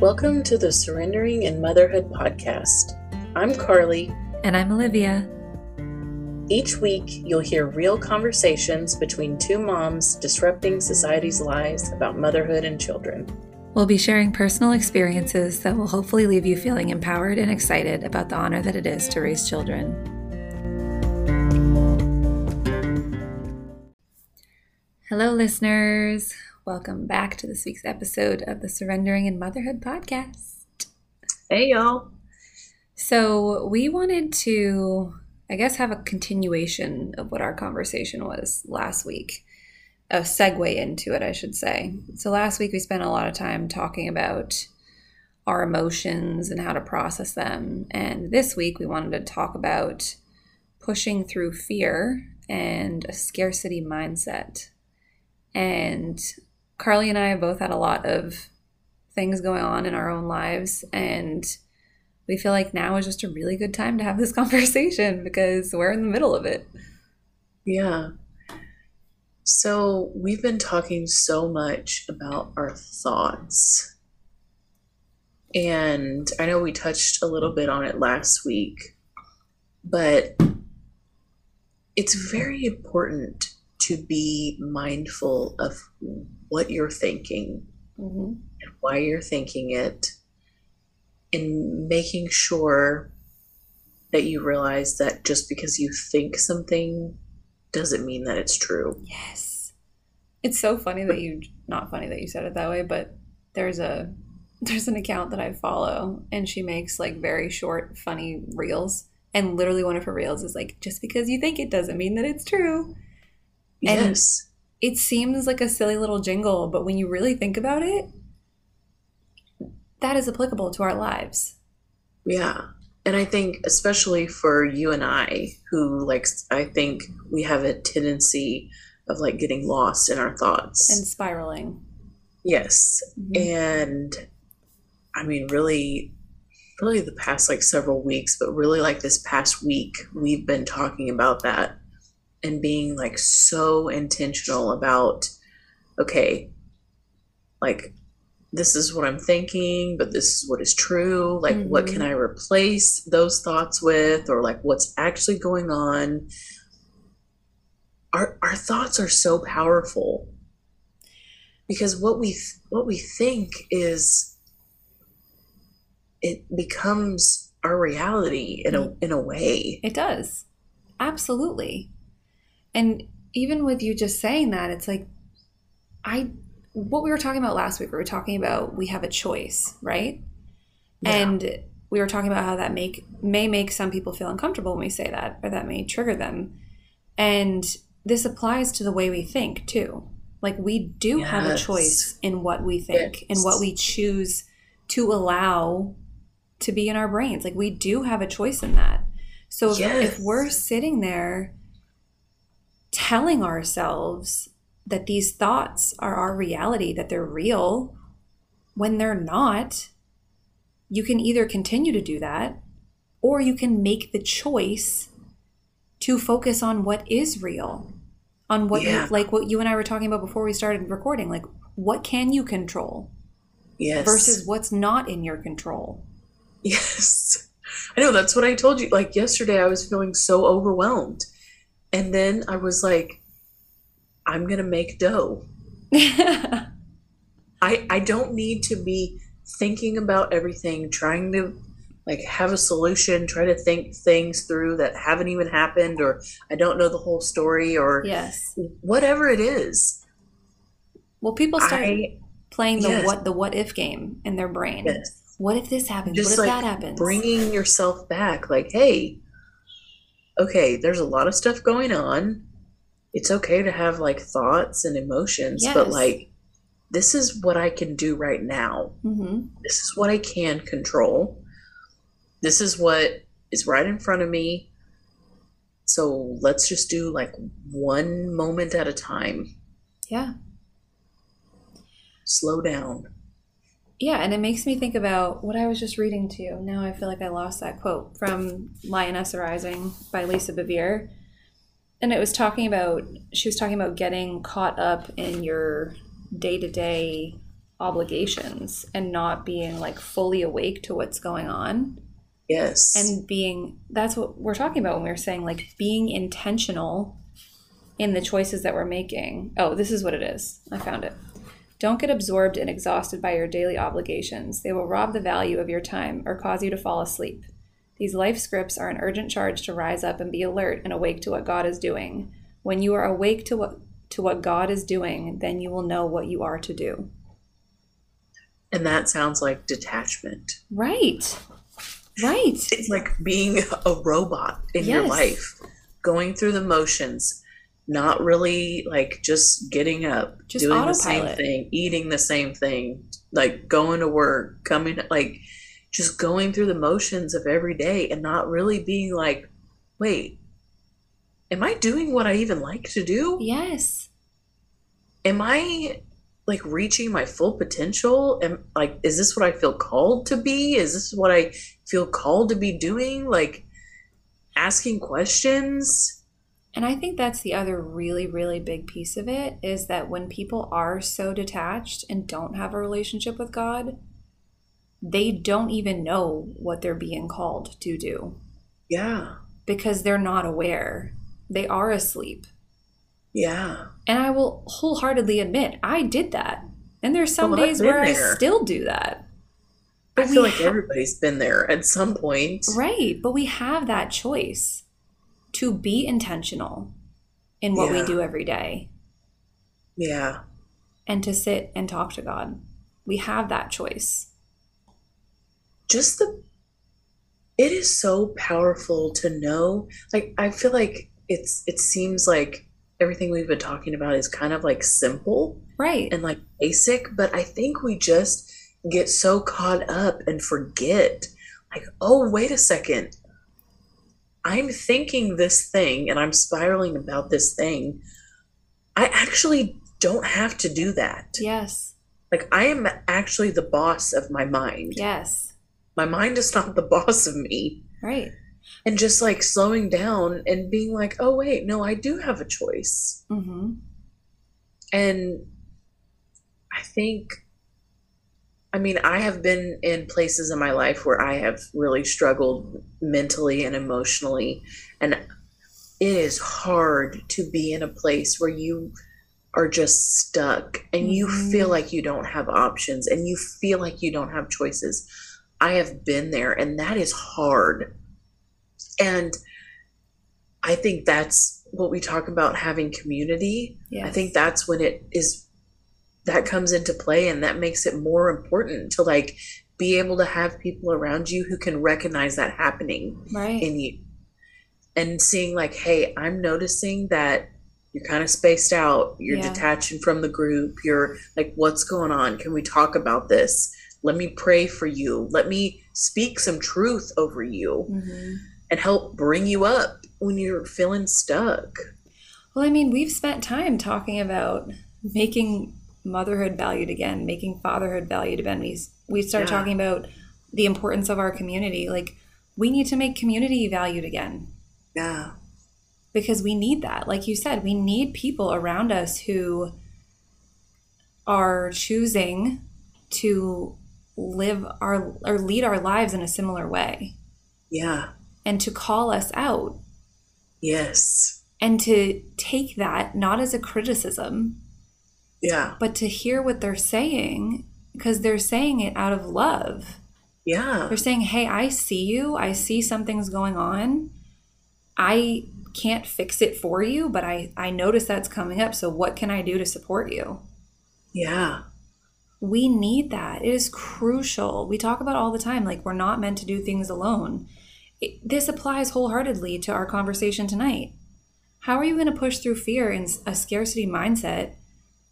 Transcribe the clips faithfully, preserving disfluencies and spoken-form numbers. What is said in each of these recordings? Welcome to the Surrendering in Motherhood podcast. I'm Carly. And I'm Olivia. Each week, you'll hear real conversations between two moms disrupting society's lies about motherhood and children. We'll be sharing personal experiences that will hopefully leave you feeling empowered and excited about the honor that it is to raise children. Hello, listeners. Welcome back to this week's episode of the Surrendering in Motherhood podcast. Hey, y'all. So we wanted to, I guess, have a continuation of what our conversation was last week, a segue into it, I should say. So last week we spent a lot of time talking about our emotions and how to process them. And this week we wanted to talk about pushing through fear and a scarcity mindset. And Carly and I both had a lot of things going on in our own lives, and we feel like now is just a really good time to have this conversation because we're in the middle of it. Yeah. So we've been talking so much about our thoughts. And I know we touched a little bit on it last week, but it's very important to be mindful of what you're thinking, mm-hmm. and why you're thinking it, and making sure that you realize that just because you think something doesn't mean that it's true. Yes. It's so funny that you, not funny that you said it that way, but there's a, there's an account that I follow, and she makes like very short, funny reels. And literally one of her reels is like, just because you think it doesn't mean that it's true. And yes. It seems like a silly little jingle, but when you really think about it, that is applicable to our lives. Yeah. And I think especially for you and I, who like, I think we have a tendency of like getting lost in our thoughts. And spiraling. Yes. Mm-hmm. And I mean, really, really the past like several weeks, but really like this past week, we've been talking about that. And being like so intentional about, okay, like this is what I'm thinking, but this is what is true. Like, mm-hmm. what can I replace those thoughts with, or like what's actually going on? Our our thoughts are so powerful because what we th- what we think is it becomes our reality in a in a way. It does, absolutely. And even with you just saying that, it's like, I, what we were talking about last week, we were talking about we have a choice, right? Yeah. And we were talking about how that make may make some people feel uncomfortable when we say that, or that may trigger them. And this applies to the way we think too. Like we do yes. have a choice in what we think, yes. in what we choose to allow to be in our brains. Like we do have a choice in that. So if, yes. if we're sitting there telling ourselves that these thoughts are our reality, that they're real, when they're not, you can either continue to do that, or you can make the choice to focus on what is real, on what, yeah. you, like what you and I were talking about before we started recording, like what can you control yes. versus what's not in your control. Yes. I know, that's what I told you. Like yesterday I was feeling so overwhelmed. And then I was like, I'm going to make dough. I I don't need to be thinking about everything, trying to like have a solution, try to think things through that haven't even happened, or I don't know the whole story, or yes. whatever it is. Well, people start I, playing the yes. what the what if game in their brain. Yes. What if this happens? Just what if like that happens? Bringing yourself back like, hey, okay, there's a lot of stuff going on. It's okay to have like thoughts and emotions, yes. but like, this is what I can do right now. Mm-hmm. This is what I can control. This is what is right in front of me. So let's just do like one moment at a time. Yeah. Slow down. Yeah, and it makes me think about what I was just reading to you. Now I feel like I lost that quote from Lioness Arising by Lisa Bevere. And it was talking about, she was talking about getting caught up in your day-to-day obligations and not being like fully awake to what's going on. Yes. And being, that's what we're talking about when we were saying like being intentional in the choices that we're making. Oh, this is what it is. I found it. Don't get absorbed and exhausted by your daily obligations. They will rob the value of your time or cause you to fall asleep. These life scripts are an urgent charge to rise up and be alert and awake to what God is doing. When you are awake to what to what God is doing, then you will know what you are to do. And that sounds like detachment. Right. Right. It's like being a robot in yes. your life, going through the motions, not really like just getting up, just doing autopilot. The same thing, eating the same thing, like going to work, coming, like just going through the motions of every day and not really being like, wait, am I doing what I even like to do? Yes. Am I like reaching my full potential? And like, is this what I feel called to be? Is this what I feel called to be doing? Like asking questions. And I think that's the other really, really big piece of it is that when people are so detached and don't have a relationship with God, they don't even know what they're being called to do. Yeah. Because they're not aware. They are asleep. Yeah. And I will wholeheartedly admit I did that. And there's some well, days where there. I still do that. But I feel like ha- everybody's been there at some point. Right. But we have that choice to be intentional in what yeah. we do every day. Yeah. And to sit and talk to God. We have that choice. Just the, it is so powerful to know. Like, I feel like it's, it seems like everything we've been talking about is kind of like simple, right? And like basic, but I think we just get so caught up and forget like, oh, wait a second. I'm thinking this thing and I'm spiraling about this thing. I actually don't have to do that. Yes. Like I am actually the boss of my mind. Yes. My mind is not the boss of me. Right. And just like slowing down and being like, oh, wait, no, I do have a choice. Mm-hmm. And I think, I mean, I have been in places in my life where I have really struggled mentally and emotionally. And it is hard to be in a place where you are just stuck and mm-hmm. you feel like you don't have options and you feel like you don't have choices. I have been there, and that is hard. And I think that's what we talk about having community. Yes. I think that's when it is, that comes into play, and that makes it more important to like be able to have people around you who can recognize that happening right. in you and seeing like, hey, I'm noticing that you're kind of spaced out. You're yeah. detaching from the group. You're like, what's going on? Can we talk about this? Let me pray for you. Let me speak some truth over you mm-hmm. and help bring you up when you're feeling stuck. Well, I mean, we've spent time talking about making motherhood valued again, making fatherhood valued again. We, we start yeah. talking about the importance of our community. Like, we need to make community valued again. Yeah. Because we need that. Like you said, we need people around us who are choosing to live our or lead our lives in a similar way. Yeah. And to call us out. Yes. And to take that not as a criticism. Yeah. But to hear what they're saying, because they're saying it out of love. Yeah. They're saying, hey, I see you. I see something's going on. I can't fix it for you, but I, I notice that's coming up. So what can I do to support you? Yeah. We need that. It is crucial. We talk about all the time, like we're not meant to do things alone. It, this applies wholeheartedly to our conversation tonight. How are you going to push through fear and a scarcity mindset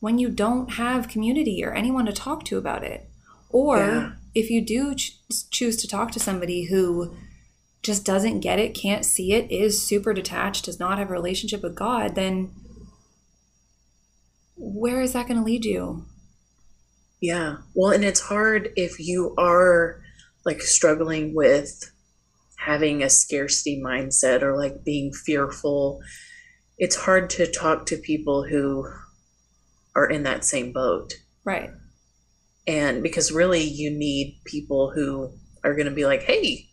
when you don't have community or anyone to talk to about it? Or yeah. if you do ch- choose to talk to somebody who just doesn't get it, can't see it, is super detached, does not have a relationship with God, then where is that going to lead you? Yeah. Well, and it's hard if you are like struggling with having a scarcity mindset or like being fearful. It's hard to talk to people who are in that same boat. Right. And because really you need people who are going to be like, hey,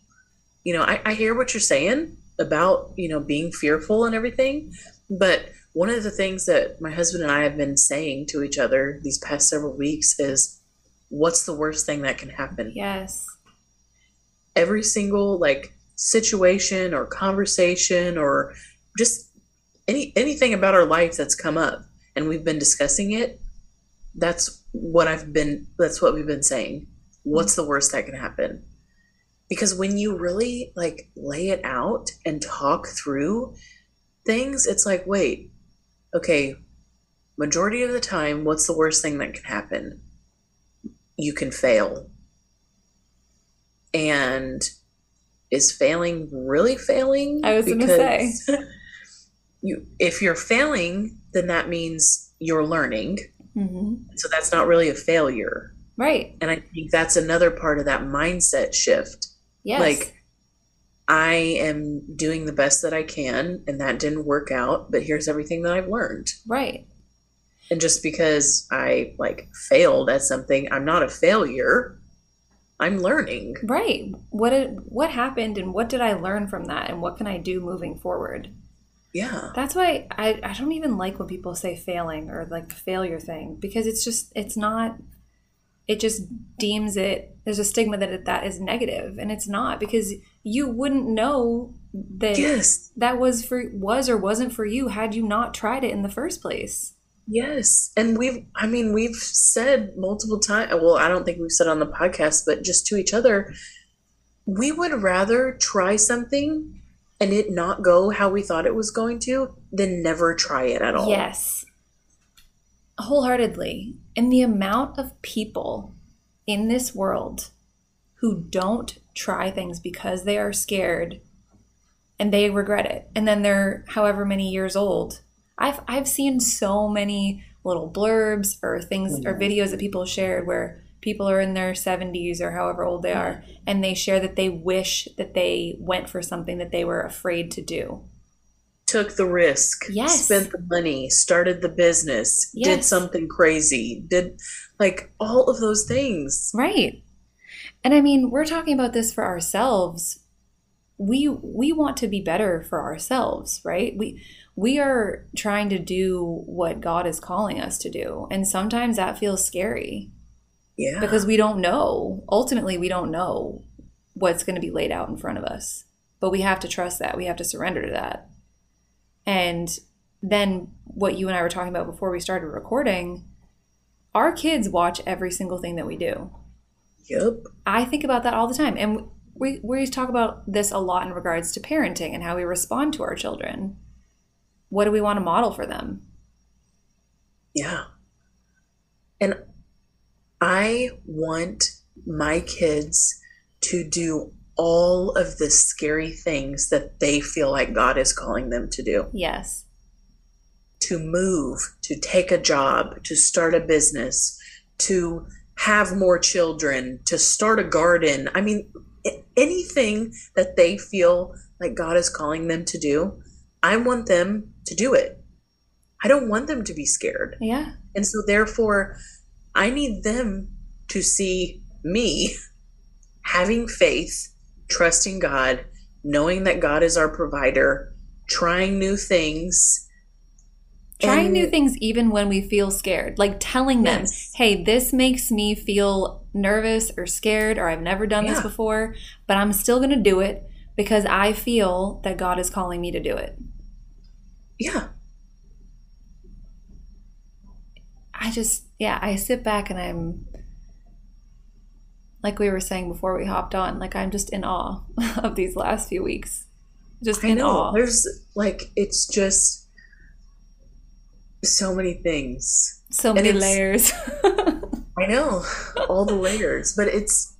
you know, I, I hear what you're saying about, you know, being fearful and everything. But one of the things that my husband and I have been saying to each other these past several weeks is, what's the worst thing that can happen? Yes. Every single like situation or conversation or just any anything about our life that's come up and we've been discussing it, that's what I've been, that's what we've been saying. What's the worst that can happen? Because when you really like lay it out and talk through things, it's like, wait, okay, majority of the time, what's the worst thing that can happen? You can fail. And is failing really failing? I was gonna say. you, if you're failing, then that means you're learning. Mm-hmm. So that's not really a failure. Right. And I think that's another part of that mindset shift. Yes. Like, I am doing the best that I can, and that didn't work out, but here's everything that I've learned. Right. And just because I like failed at something, I'm not a failure. I'm learning. Right. What did, what happened and what did I learn from that? And what can I do moving forward? Yeah. That's why I, I don't even like when people say failing or like the failure thing, because it's just, it's not, it just deems it, there's a stigma that it, that is negative, and it's not, because you wouldn't know that yes. that was for, was or wasn't for you had you not tried it in the first place. Yes. And we've, I mean, we've said multiple times, well, I don't think we've said on the podcast, but just to each other, we would rather try something and it not go how we thought it was going to than never try it at all. Yes. Wholeheartedly. And the amount of people in this world who don't try things because they are scared and they regret it. And then they're however many years old. I've I've seen so many little blurbs or things or videos that people shared where people are in their seventies or however old they are, and they share that they wish that they went for something that they were afraid to do. Took the risk, yes. spent the money, started the business, yes. did something crazy, did like all of those things. Right. And I mean, we're talking about this for ourselves. We we want to be better for ourselves, right? We we are trying to do what God is calling us to do. And sometimes that feels scary. Yeah. Because we don't know. Ultimately, we don't know what's going to be laid out in front of us. But we have to trust that. We have to surrender to that. And then what you and I were talking about before we started recording, our kids watch every single thing that we do. Yep. I think about that all the time. And we, we talk about this a lot in regards to parenting and how we respond to our children. What do we want to model for them? Yeah. And I want my kids to do all of the scary things that they feel like God is calling them to do. Yes. To move, to take a job, to start a business, to have more children, to start a garden. I mean, anything that they feel like God is calling them to do, I want them to do it. I don't want them to be scared. Yeah. And so therefore, I need them to see me having faith, trusting God, knowing that God is our provider, trying new things. Trying new things even when we feel scared. Like telling them, yes. hey, this makes me feel nervous or scared, or I've never done yeah. this before, but I'm still going to do it because I feel that God is calling me to do it. Yeah. I just, yeah, I sit back and I'm, like we were saying before we hopped on, like I'm just in awe of these last few weeks. Just in I know. awe. There's like, it's just so many things. So many layers. I know, all the layers, but it's,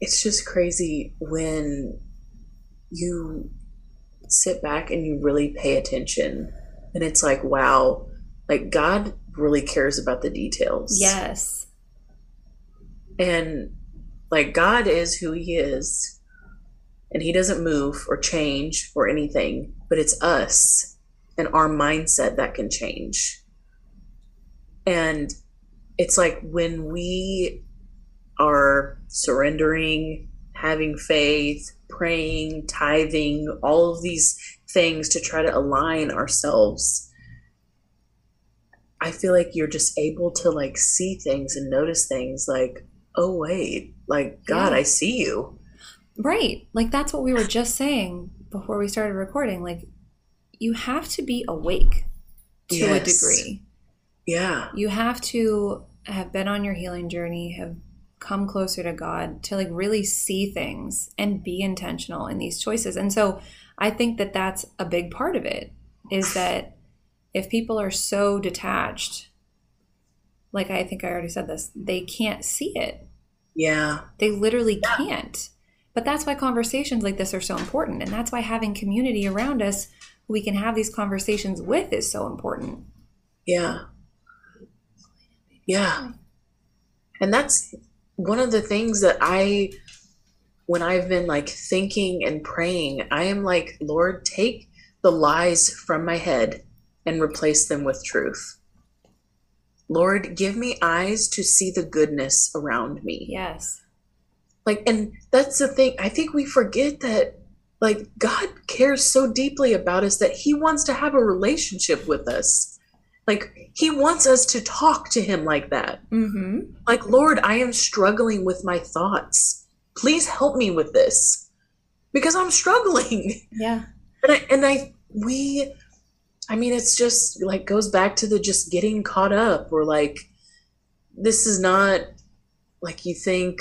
it's just crazy when you sit back and you really pay attention, and it's like, wow, like God really cares about the details. Yes. And like God is who he is, and he doesn't move or change or anything, but it's us and our mindset that can change. And it's like when we are surrendering, having faith, praying, tithing, all of these things to try to align ourselves, I feel like you're just able to like see things and notice things like, oh wait, like God, yeah. I see you. Right. Like that's what we were just saying before we started recording. Like you have to be awake to yes. a degree. Yeah. You have to have been on your healing journey, have come closer to God to like really see things and be intentional in these choices. And so I think that that's a big part of it, is that if people are so detached, like I think I already said this, they can't see it. Yeah. They literally yeah. can't. But that's why conversations like this are so important. And that's why having community around us who we can have these conversations with is so important. Yeah. Yeah. And that's one of the things that I, when I've been like thinking and praying, I am like, Lord, take the lies from my head and replace them with truth. Lord, give me eyes to see the goodness around me. Yes. Like, and that's the thing. I think we forget that like God cares so deeply about us that he wants to have a relationship with us. Like, he wants us to talk to him like that. Mm-hmm. Like, Lord, I am struggling with my thoughts. Please help me with this because I'm struggling. Yeah. And I, and I, we, I mean, it's just like goes back to the just getting caught up, or like, this is not like you think,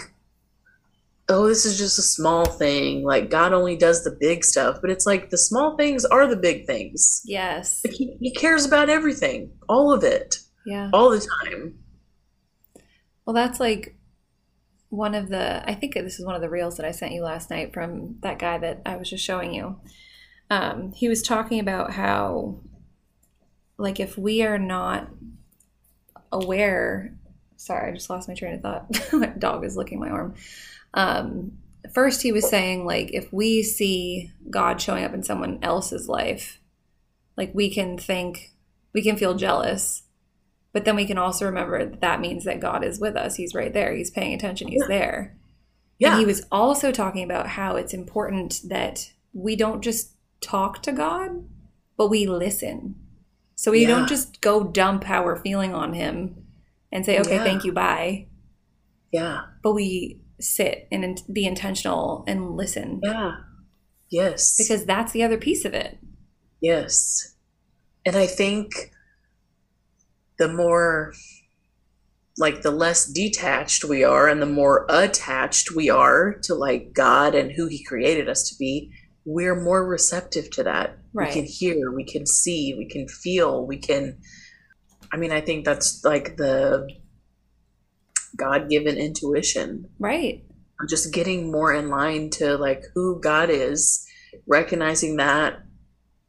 oh, this is just a small thing. Like God only does the big stuff, but it's like the small things are the big things. Yes. Like he, he cares about everything, all of it. Yeah. All the time. Well, that's like one of the, I think this is one of the reels that I sent you last night from that guy that I was just showing you. Um, he was talking about how, like, if we are not aware, sorry, I just lost my train of thought. My dog is licking my arm. Um, first he was saying, like, if we see God showing up in someone else's life, like we can think, we can feel jealous, but then we can also remember that that means that God is with us. He's right there. He's paying attention. He's yeah. there. Yeah. And he was also talking about how it's important that we don't just talk to God, but we listen. So we yeah. don't just go dump how we're feeling on him and say, okay, yeah. thank you. Bye. Yeah. But we sit and be intentional and listen. Yeah. Yes. Because that's the other piece of it. Yes. And I think the more, like, the less detached we are and the more attached we are to like God and who he created us to be, we're more receptive to that. Right. We can hear, we can see, we can feel, we can, I mean, I think that's like the God-given intuition, right? Just getting more in line to like who God is, recognizing that,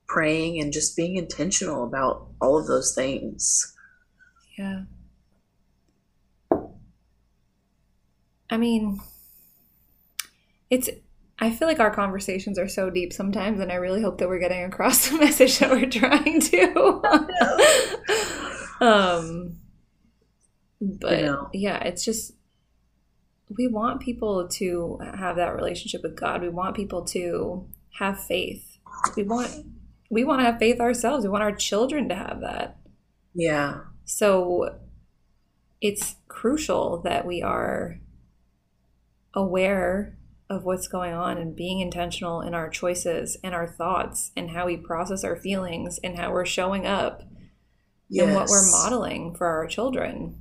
praying, and just being intentional about all of those things. Yeah. I mean, it's, I feel like our conversations are so deep sometimes, and I really hope that we're getting across the message that we're trying to. um But, you know. yeah, it's just, we want people to have that relationship with God. We want people to have faith. We want, we want to have faith ourselves. We want our children to have that. Yeah. So it's crucial that we are aware of what's going on and being intentional in our choices and our thoughts and how we process our feelings and how we're showing up yes. and what we're modeling for our children.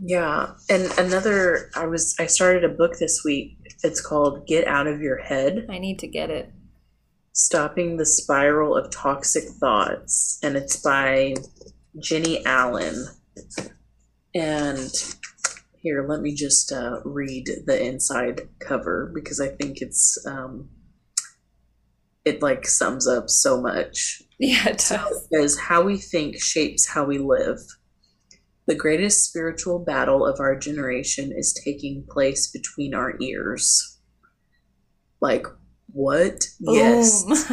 Yeah. And another, I was, I started a book this week. It's called Get Out of Your Head. I need to get it. Stopping the Spiral of Toxic Thoughts. And it's by Jenny Allen. And here, let me just uh, read the inside cover because I think it's, um, it like sums up so much. Yeah, it does. So it says, how we think shapes how we live. The greatest spiritual battle of our generation is taking place between our ears. Like, what? Boom. Yes.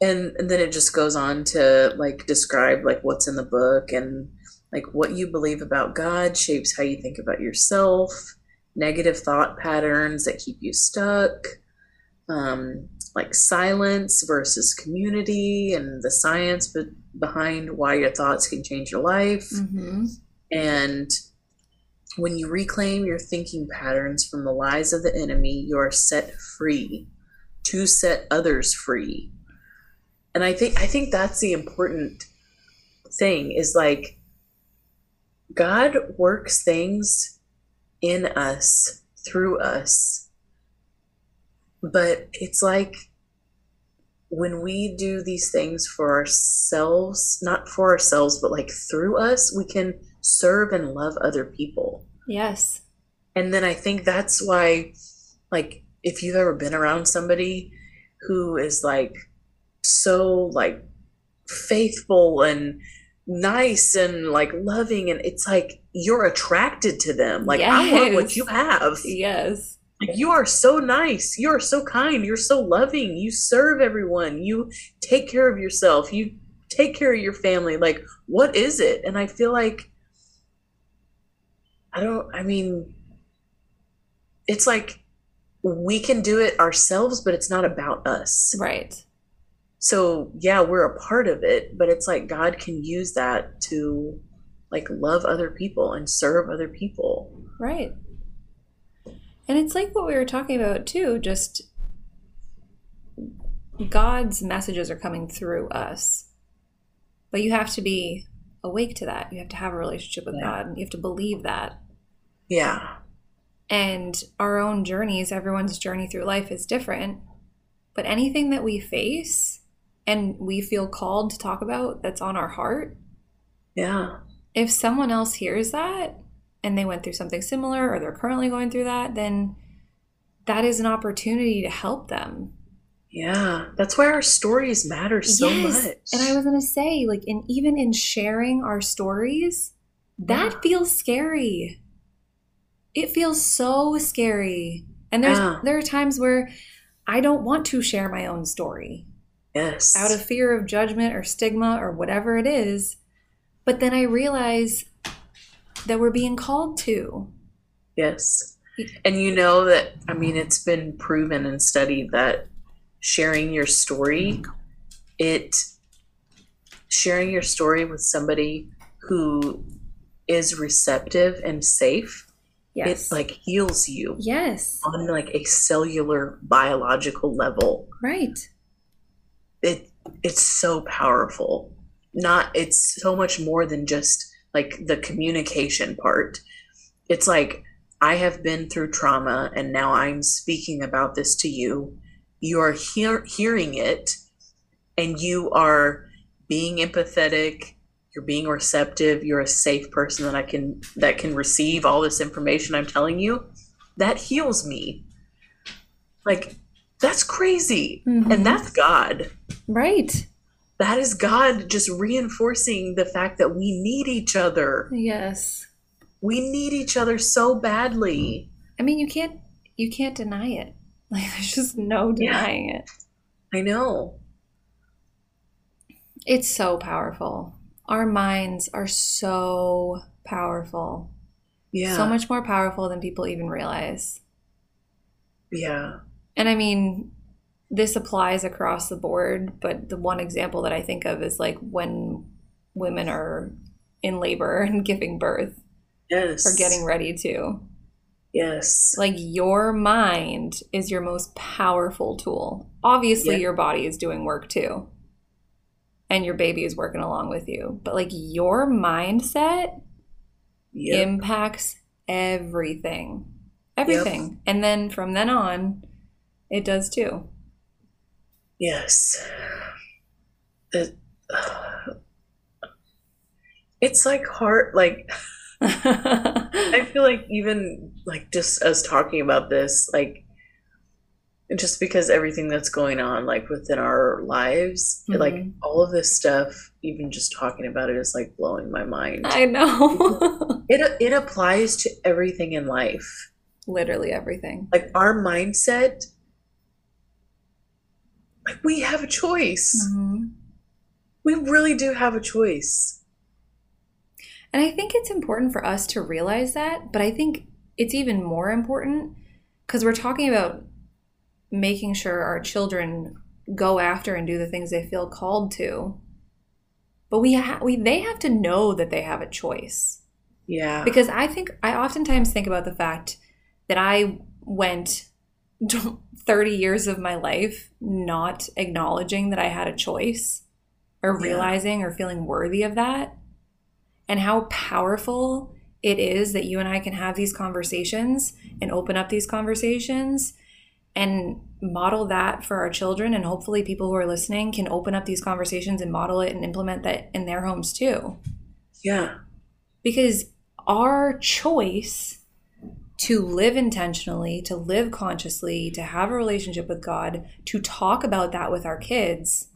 and, and then it just goes on to like describe like what's in the book. And Like what you believe about God shapes how you think about yourself, negative thought patterns that keep you stuck, um, like silence versus community and the science be- behind why your thoughts can change your life. Mm-hmm. And when you reclaim your thinking patterns from the lies of the enemy, you are set free to set others free. And I think, I think that's the important thing is like, God works things in us, through us, but it's like when we do these things for ourselves, not for ourselves, but like through us, we can serve and love other people. Yes. And then I think that's why, like, if you've ever been around somebody who is like so like faithful and nice and like loving, and it's like you're attracted to them. Like, yes. I want what you have. Yes. Like, you are so nice, you're so kind, you're so loving, you serve everyone, you take care of yourself, you take care of your family. Like, what is it? And I feel like I don't I mean it's like we can do it ourselves, but it's not about us. Right. So yeah, we're a part of it, but it's like God can use that to like love other people and serve other people. Right. And it's like what we were talking about too, just God's messages are coming through us, but you have to be awake to that. You have to have a relationship with yeah. God, and you have to believe that. Yeah. And our own journeys, everyone's journey through life is different, but anything that we face and we feel called to talk about that's on our heart. Yeah. If someone else hears that and they went through something similar or they're currently going through that, then that is an opportunity to help them. Yeah. That's why our stories matter so yes. much. And I was going to say, like, in, even in sharing our stories, that yeah. feels scary. It feels so scary. And there's yeah. there are times where I don't want to share my own story. Yes. Out of fear of judgment or stigma or whatever it is. But then I realize that we're being called to. Yes. And you know that, I mean, it's been proven and studied that sharing your story, it, sharing your story with somebody who is receptive and safe, yes. it like heals you. Yes. On like a cellular biological level. Right. It it's so powerful. Not, it's so much more than just like the communication part. It's like, I have been through trauma and now I'm speaking about this to you. You are hear- hearing it and you are being empathetic. You're being receptive. You're a safe person that I can, that can receive all this information I'm telling you. That heals me. Like, that's crazy. Mm-hmm. And that's God. Right. That is God just reinforcing the fact that we need each other. Yes. We need each other so badly. I mean, you can't you can't deny it. Like, there's just no denying yeah. it. I know. It's so powerful. Our minds are so powerful. Yeah. So much more powerful than people even realize. Yeah. And I mean, this applies across the board, but the one example that I think of is like when women are in labor and giving birth. Yes. Or getting ready to. Yes. Like, your mind is your most powerful tool. Obviously, yeah. your body is doing work too. And your baby is working along with you. But like, your mindset yep. impacts everything. Everything. Yep. And then from then on, it does too. Yes. It, uh, it's like hard, like, I feel like even like just us talking about this, like, just because everything that's going on, like within our lives, mm-hmm. like all of this stuff, even just talking about it is like blowing my mind. I know. it, it applies to everything in life. Literally everything. Like, our mindset, like, we have a choice. Mm-hmm. We really do have a choice. And I think it's important for us to realize that, but I think it's even more important because we're talking about making sure our children go after and do the things they feel called to. But we, ha- we they have to know that they have a choice. Yeah. Because I think I oftentimes think about the fact that I went thirty years of my life not acknowledging that I had a choice or realizing yeah. or feeling worthy of that, and how powerful it is that you and I can have these conversations and open up these conversations and model that for our children. And hopefully people who are listening can open up these conversations and model it and implement that in their homes too. Yeah. Because our choice to live intentionally, to live consciously, to have a relationship with God, to talk about that with our kids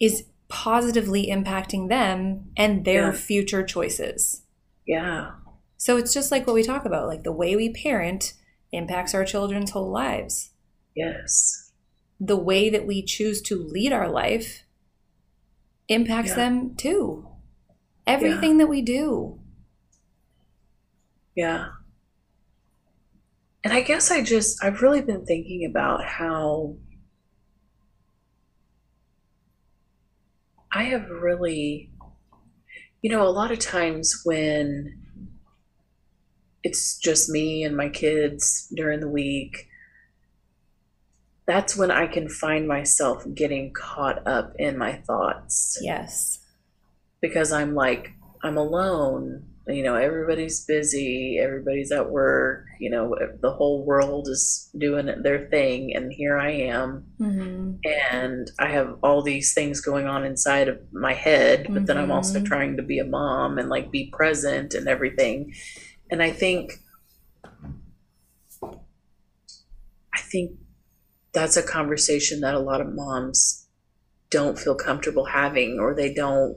is positively impacting them and their yeah. future choices. Yeah. So it's just like what we talk about, like the way we parent impacts our children's whole lives. Yes. The way that we choose to lead our life impacts yeah. them too. Everything yeah. that we do. Yeah. And I guess I just, I've really been thinking about how I have really, you know, a lot of times when it's just me and my kids during the week, that's when I can find myself getting caught up in my thoughts. Yes. Because I'm like, I'm alone, you know, everybody's busy, everybody's at work, you know, the whole world is doing their thing. And here I am. Mm-hmm. And I have all these things going on inside of my head, but mm-hmm. then I'm also trying to be a mom and like be present and everything. And I think, I think that's a conversation that a lot of moms don't feel comfortable having, or they don't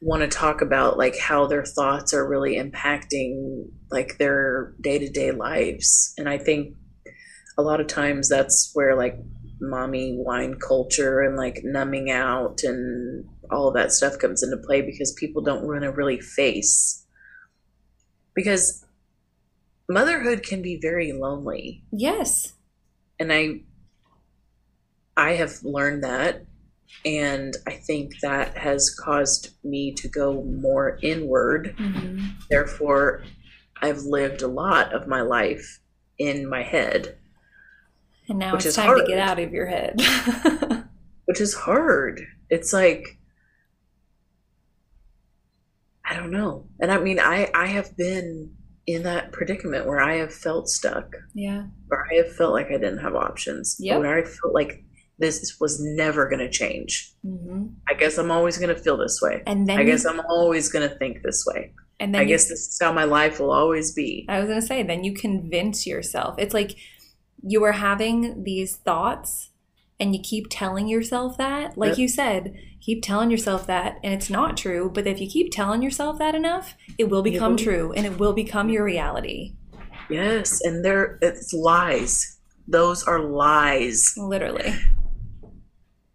want to talk about like how their thoughts are really impacting like their day-to-day lives. And I think a lot of times that's where like mommy wine culture and like numbing out and all of that stuff comes into play, because people don't want to really face, because motherhood can be very lonely. Yes. And I, I have learned that. And I think that has caused me to go more inward. Mm-hmm. Therefore, I've lived a lot of my life in my head. And now it's time hard. to get out of your head. Which is hard. It's like, I don't know. And I mean, I, I have been in that predicament where I have felt stuck. Yeah. Or I have felt like I didn't have options. Yeah. Where I felt like this was never going to change. Mm-hmm. I guess I'm always going to feel this way. And then I guess you, I'm always going to think this way. And then I you, guess this is how my life will always be. I was going to say, then you convince yourself. It's like you are having these thoughts and you keep telling yourself that. Like yep. you said, keep telling yourself that. And it's not true. But if you keep telling yourself that enough, it will become yep. true, and it will become your reality. Yes. And there, it's lies. Those are lies. Literally.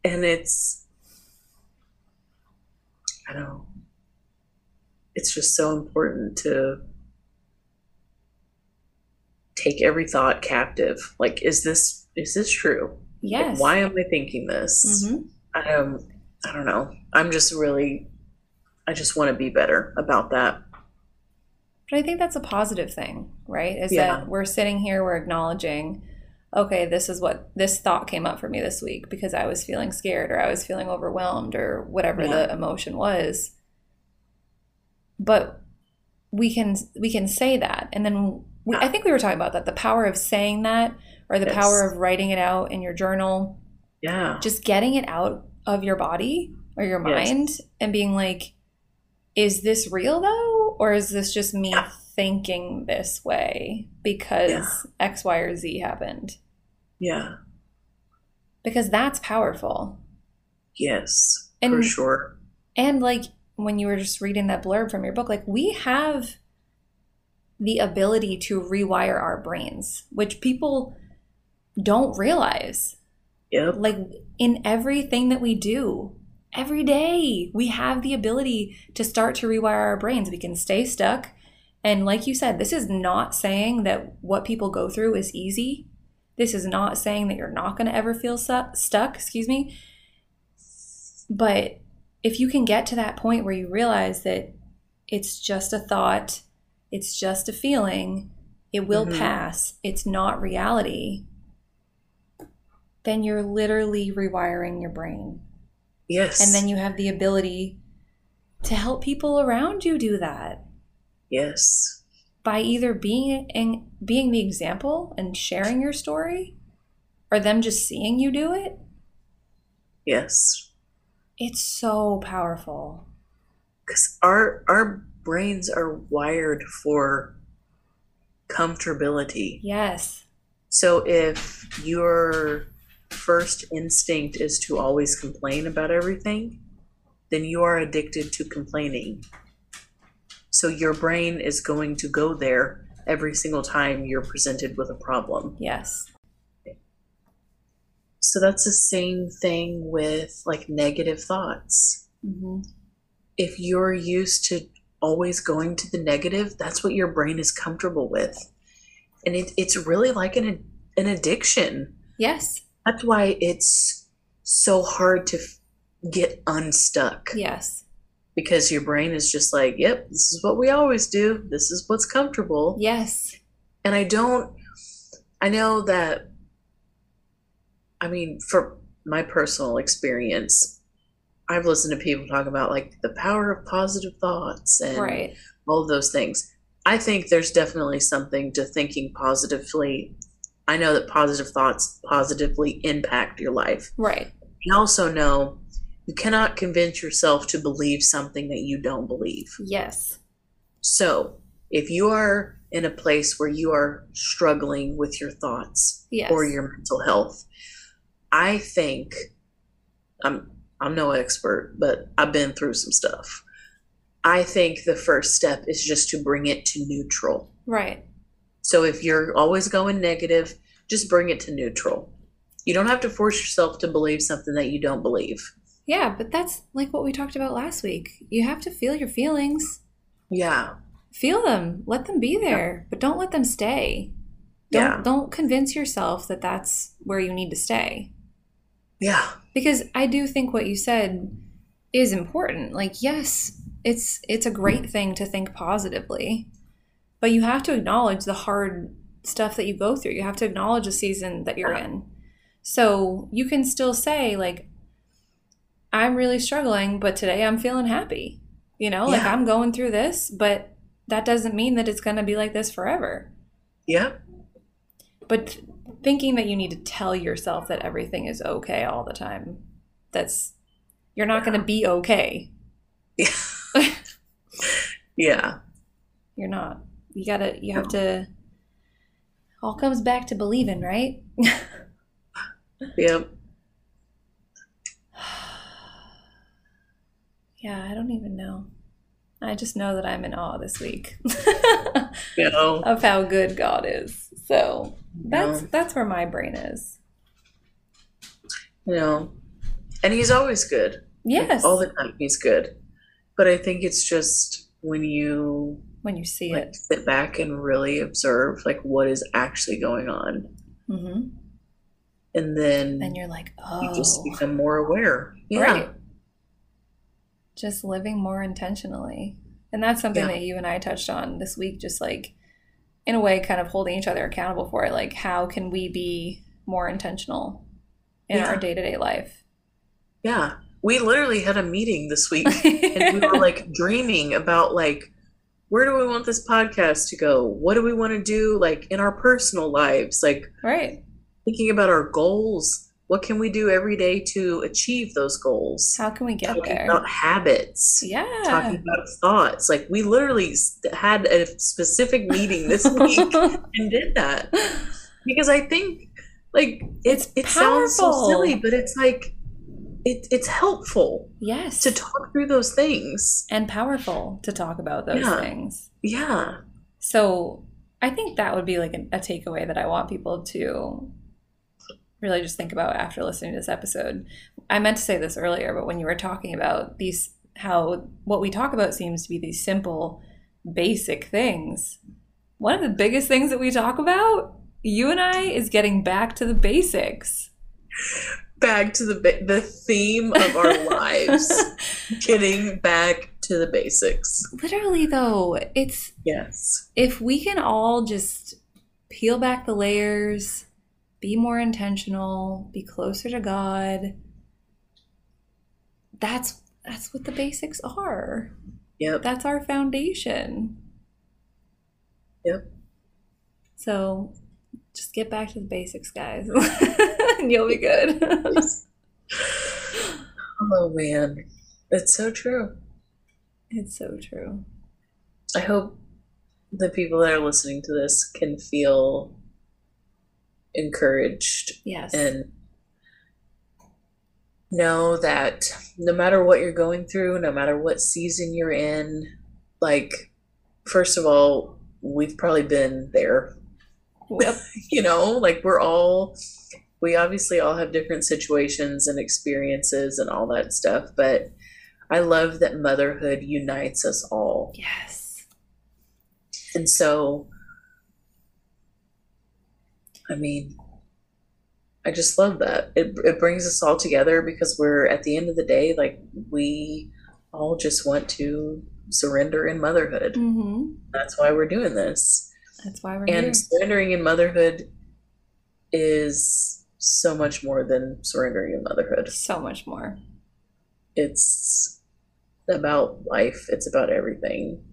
And it's, I don't know, it's just so important to take every thought captive. Like, is this, is this true? Yes. Like, why am I thinking this? Mm-hmm. I, um, I don't know. I'm just really, I just want to be better about that. But I think that's a positive thing, right? Is yeah. that we're sitting here, we're acknowledging, okay, this is what this thought came up for me this week because I was feeling scared or I was feeling overwhelmed or whatever yeah. the emotion was. But we can we can say that. And then we, I think we were talking about that, the power of saying that, or the yes. power of writing it out in your journal. Yeah. Just getting it out of your body or your mind yes. and being like, is this real though? Or is this just me yeah. thinking this way because yeah. X, Y, or Z happened? Yeah. Because that's powerful. Yes, and, for sure. And like when you were just reading that blurb from your book, like we have the ability to rewire our brains, which people don't realize. Yep. Like in everything that we do, every day we have the ability to start to rewire our brains. We can stay stuck. And like you said, this is not saying that what people go through is easy. This is not saying that you're not going to ever feel su- stuck, excuse me. But if you can get to that point where you realize that it's just a thought, it's just a feeling, it will mm-hmm. pass, it's not reality, then you're literally rewiring your brain. Yes. And then you have the ability to help people around you do that. Yes. By either being in, being the example and sharing your story, or them just seeing you do it. Yes. It's so powerful. Because our our brains are wired for comfortability. Yes. So if your first instinct is to always complain about everything, then you are addicted to complaining. So your brain is going to go there every single time you're presented with a problem. Yes. So that's the same thing with like negative thoughts. Mm-hmm. If you're used to always going to the negative, that's what your brain is comfortable with. And it, it's really like an an addiction. Yes. That's why it's so hard to f- get unstuck. Yes. Because your brain is just like, yep, this is what we always do. This is what's comfortable. Yes. And I don't, I know that, I mean, for my personal experience, I've listened to people talk about like the power of positive thoughts and right. all of those things. I think there's definitely something to thinking positively. I know that positive thoughts positively impact your life. Right. I also know you cannot convince yourself to believe something that you don't believe. Yes. So if you are in a place where you are struggling with your thoughts yes. or your mental health, I think, I'm, I'm no expert, but I've been through some stuff. I think the first step is just to bring it to neutral. Right. So if you're always going negative, just bring it to neutral. You don't have to force yourself to believe something that you don't believe. Yeah, but that's like what we talked about last week. You have to feel your feelings. Yeah. Feel them. Let them be there, yeah. but don't let them stay. Don't, yeah. Don't convince yourself that that's where you need to stay. Yeah. Because I do think what you said is important. Like, yes, it's it's a great thing to think positively, but you have to acknowledge the hard stuff that you go through. You have to acknowledge the season that you're in. So you can still say, like, I'm really struggling, but today I'm feeling happy. You know, yeah. like I'm going through this, but that doesn't mean that it's going to be like this forever. Yeah. But th- thinking that you need to tell yourself that everything is okay all the time, that's, you're not yeah. going to be okay. Yeah. yeah. You're not. You got to, you have to, all comes back to believing, right? yep. Yeah, I don't even know. I just know that I'm in awe this week you know. of how good God is. So that's you know. that's where my brain is. You know, and he's always good. Yes. Like, all the time he's good. But I think it's just when you when you see like, it, sit back and really observe like what is actually going on. Mm-hmm. And then and you're like, oh, you just become more aware. Yeah. Right. Just living more intentionally. And that's something yeah. that you and I touched on this week, just like in a way kind of holding each other accountable for it. Like, how can we be more intentional in yeah. our day-to-day life? Yeah. We literally had a meeting this week and we were like dreaming about like, where do we want this podcast to go? What do we want to do like in our personal lives? Like right. thinking about our goals. What can we do every day to achieve those goals? How can we get talking there? Talking about habits. Yeah. Talking about thoughts. Like, we literally had a specific meeting this week and did that. Because I think, like, it's, it's it sounds so silly, but it's like, it, it's helpful. Yes. To talk through those things. And powerful to talk about those yeah. things. Yeah. So I think that would be, like, a, a takeaway that I want people to really just think about after listening to this episode. I meant to say this earlier, but when you were talking about these, how what we talk about seems to be these simple, basic things, one of the biggest things that we talk about, you and I, is getting back to the basics. Back to the the theme of our lives, getting back to the basics. Literally, though, it's yes. If we can all just peel back the layers, be more intentional, be closer to God. That's that's what the basics are. Yep. That's our foundation. Yep. So just get back to the basics, guys, and you'll be good. Oh, man. It's so true. It's so true. I hope the people that are listening to this can feel encouraged. Yes. And know that no matter what you're going through, no matter what season you're in, like, first of all, we've probably been there. Yep. You know, like we're all, we obviously all have different situations and experiences and all that stuff, but I love that motherhood unites us all. Yes. And so, I mean, I just love that. It it brings us all together because we're, at the end of the day, like we all just want to surrender in motherhood. Mm-hmm. That's why we're doing this. That's why we're and here. And surrendering in motherhood is so much more than surrendering in motherhood. So much more. It's about life. It's about everything.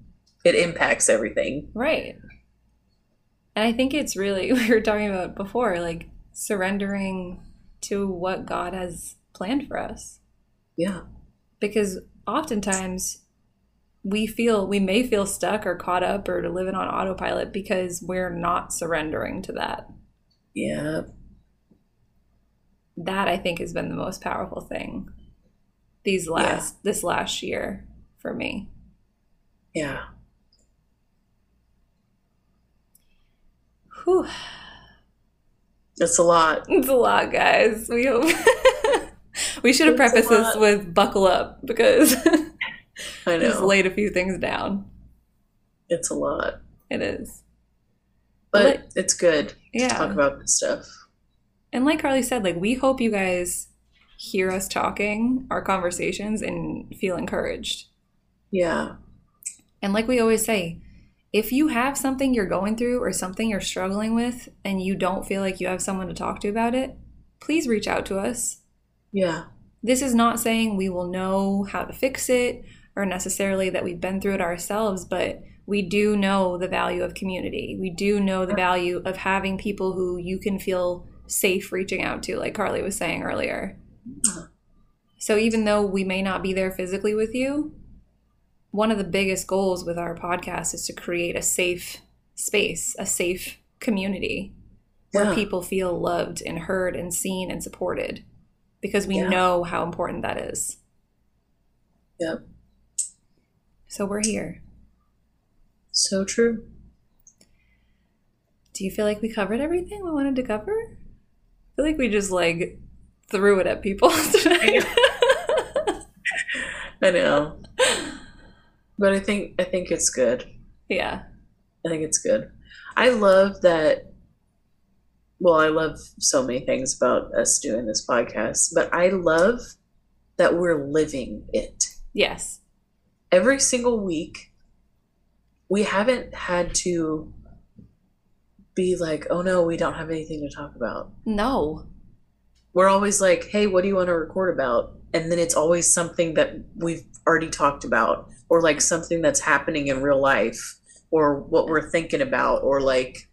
It impacts everything. Right. And I think it's really, we were talking about before, like surrendering to what God has planned for us. Yeah. Because oftentimes we feel, we may feel stuck or caught up or living on autopilot because we're not surrendering to that. Yeah. That I think has been the most powerful thing these last, yeah. this last year for me. Yeah. Whew. It's a lot. It's a lot, guys. We hope. We should have prefaced this with buckle up because I know. Just laid a few things down. It's a lot. It is. But, but like, it's good yeah. to talk about this stuff. And like Carly said, like we hope you guys hear us talking, our conversations, and feel encouraged. Yeah. And like we always say, if you have something you're going through or something you're struggling with and you don't feel like you have someone to talk to about it, please reach out to us. Yeah. This is not saying we will know how to fix it or necessarily that we've been through it ourselves, but we do know the value of community. We do know the value of having people who you can feel safe reaching out to, like Carly was saying earlier. So even though we may not be there physically with you, one of the biggest goals with our podcast is to create a safe space, a safe community where yeah. people feel loved and heard and seen and supported because we yeah. know how important that is. Yep. So we're here. So true. Do you feel like we covered everything we wanted to cover? I feel like we just like threw it at people tonight. I know. I know. But I think I think it's good. Yeah. I think it's good. I love that. Well, I love so many things about us doing this podcast, but I love that we're living it. Yes. Every single week, we haven't had to be like, oh, no, we don't have anything to talk about. No. We're always like, hey, what do you want to record about? And then it's always something that we've already talked about. Or like something that's happening in real life or what we're thinking about or like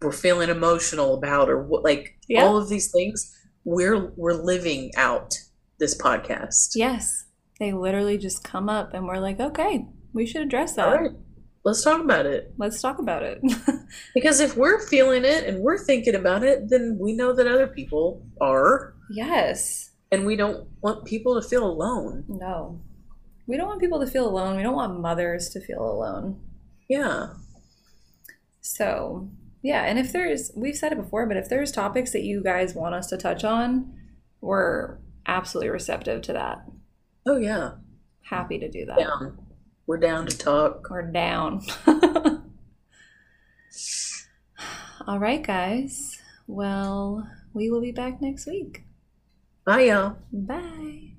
we're feeling emotional about or what, like yeah. all of these things we're, we're living out this podcast. Yes. They literally just come up and we're like, okay, we should address that. All right. Let's talk about it. Let's talk about it. Because if we're feeling it and we're thinking about it, then we know that other people are. Yes. And we don't want people to feel alone. No. We don't want people to feel alone. We don't want mothers to feel alone. Yeah. So Yeah, and if there's, we've said it before, but if there's topics that you guys want us to touch on, we're absolutely receptive to that. Oh, yeah. Happy to do that. Down. We're down to talk. We're down. All right, guys. Well, we will be back next week. Bye, y'all. Bye.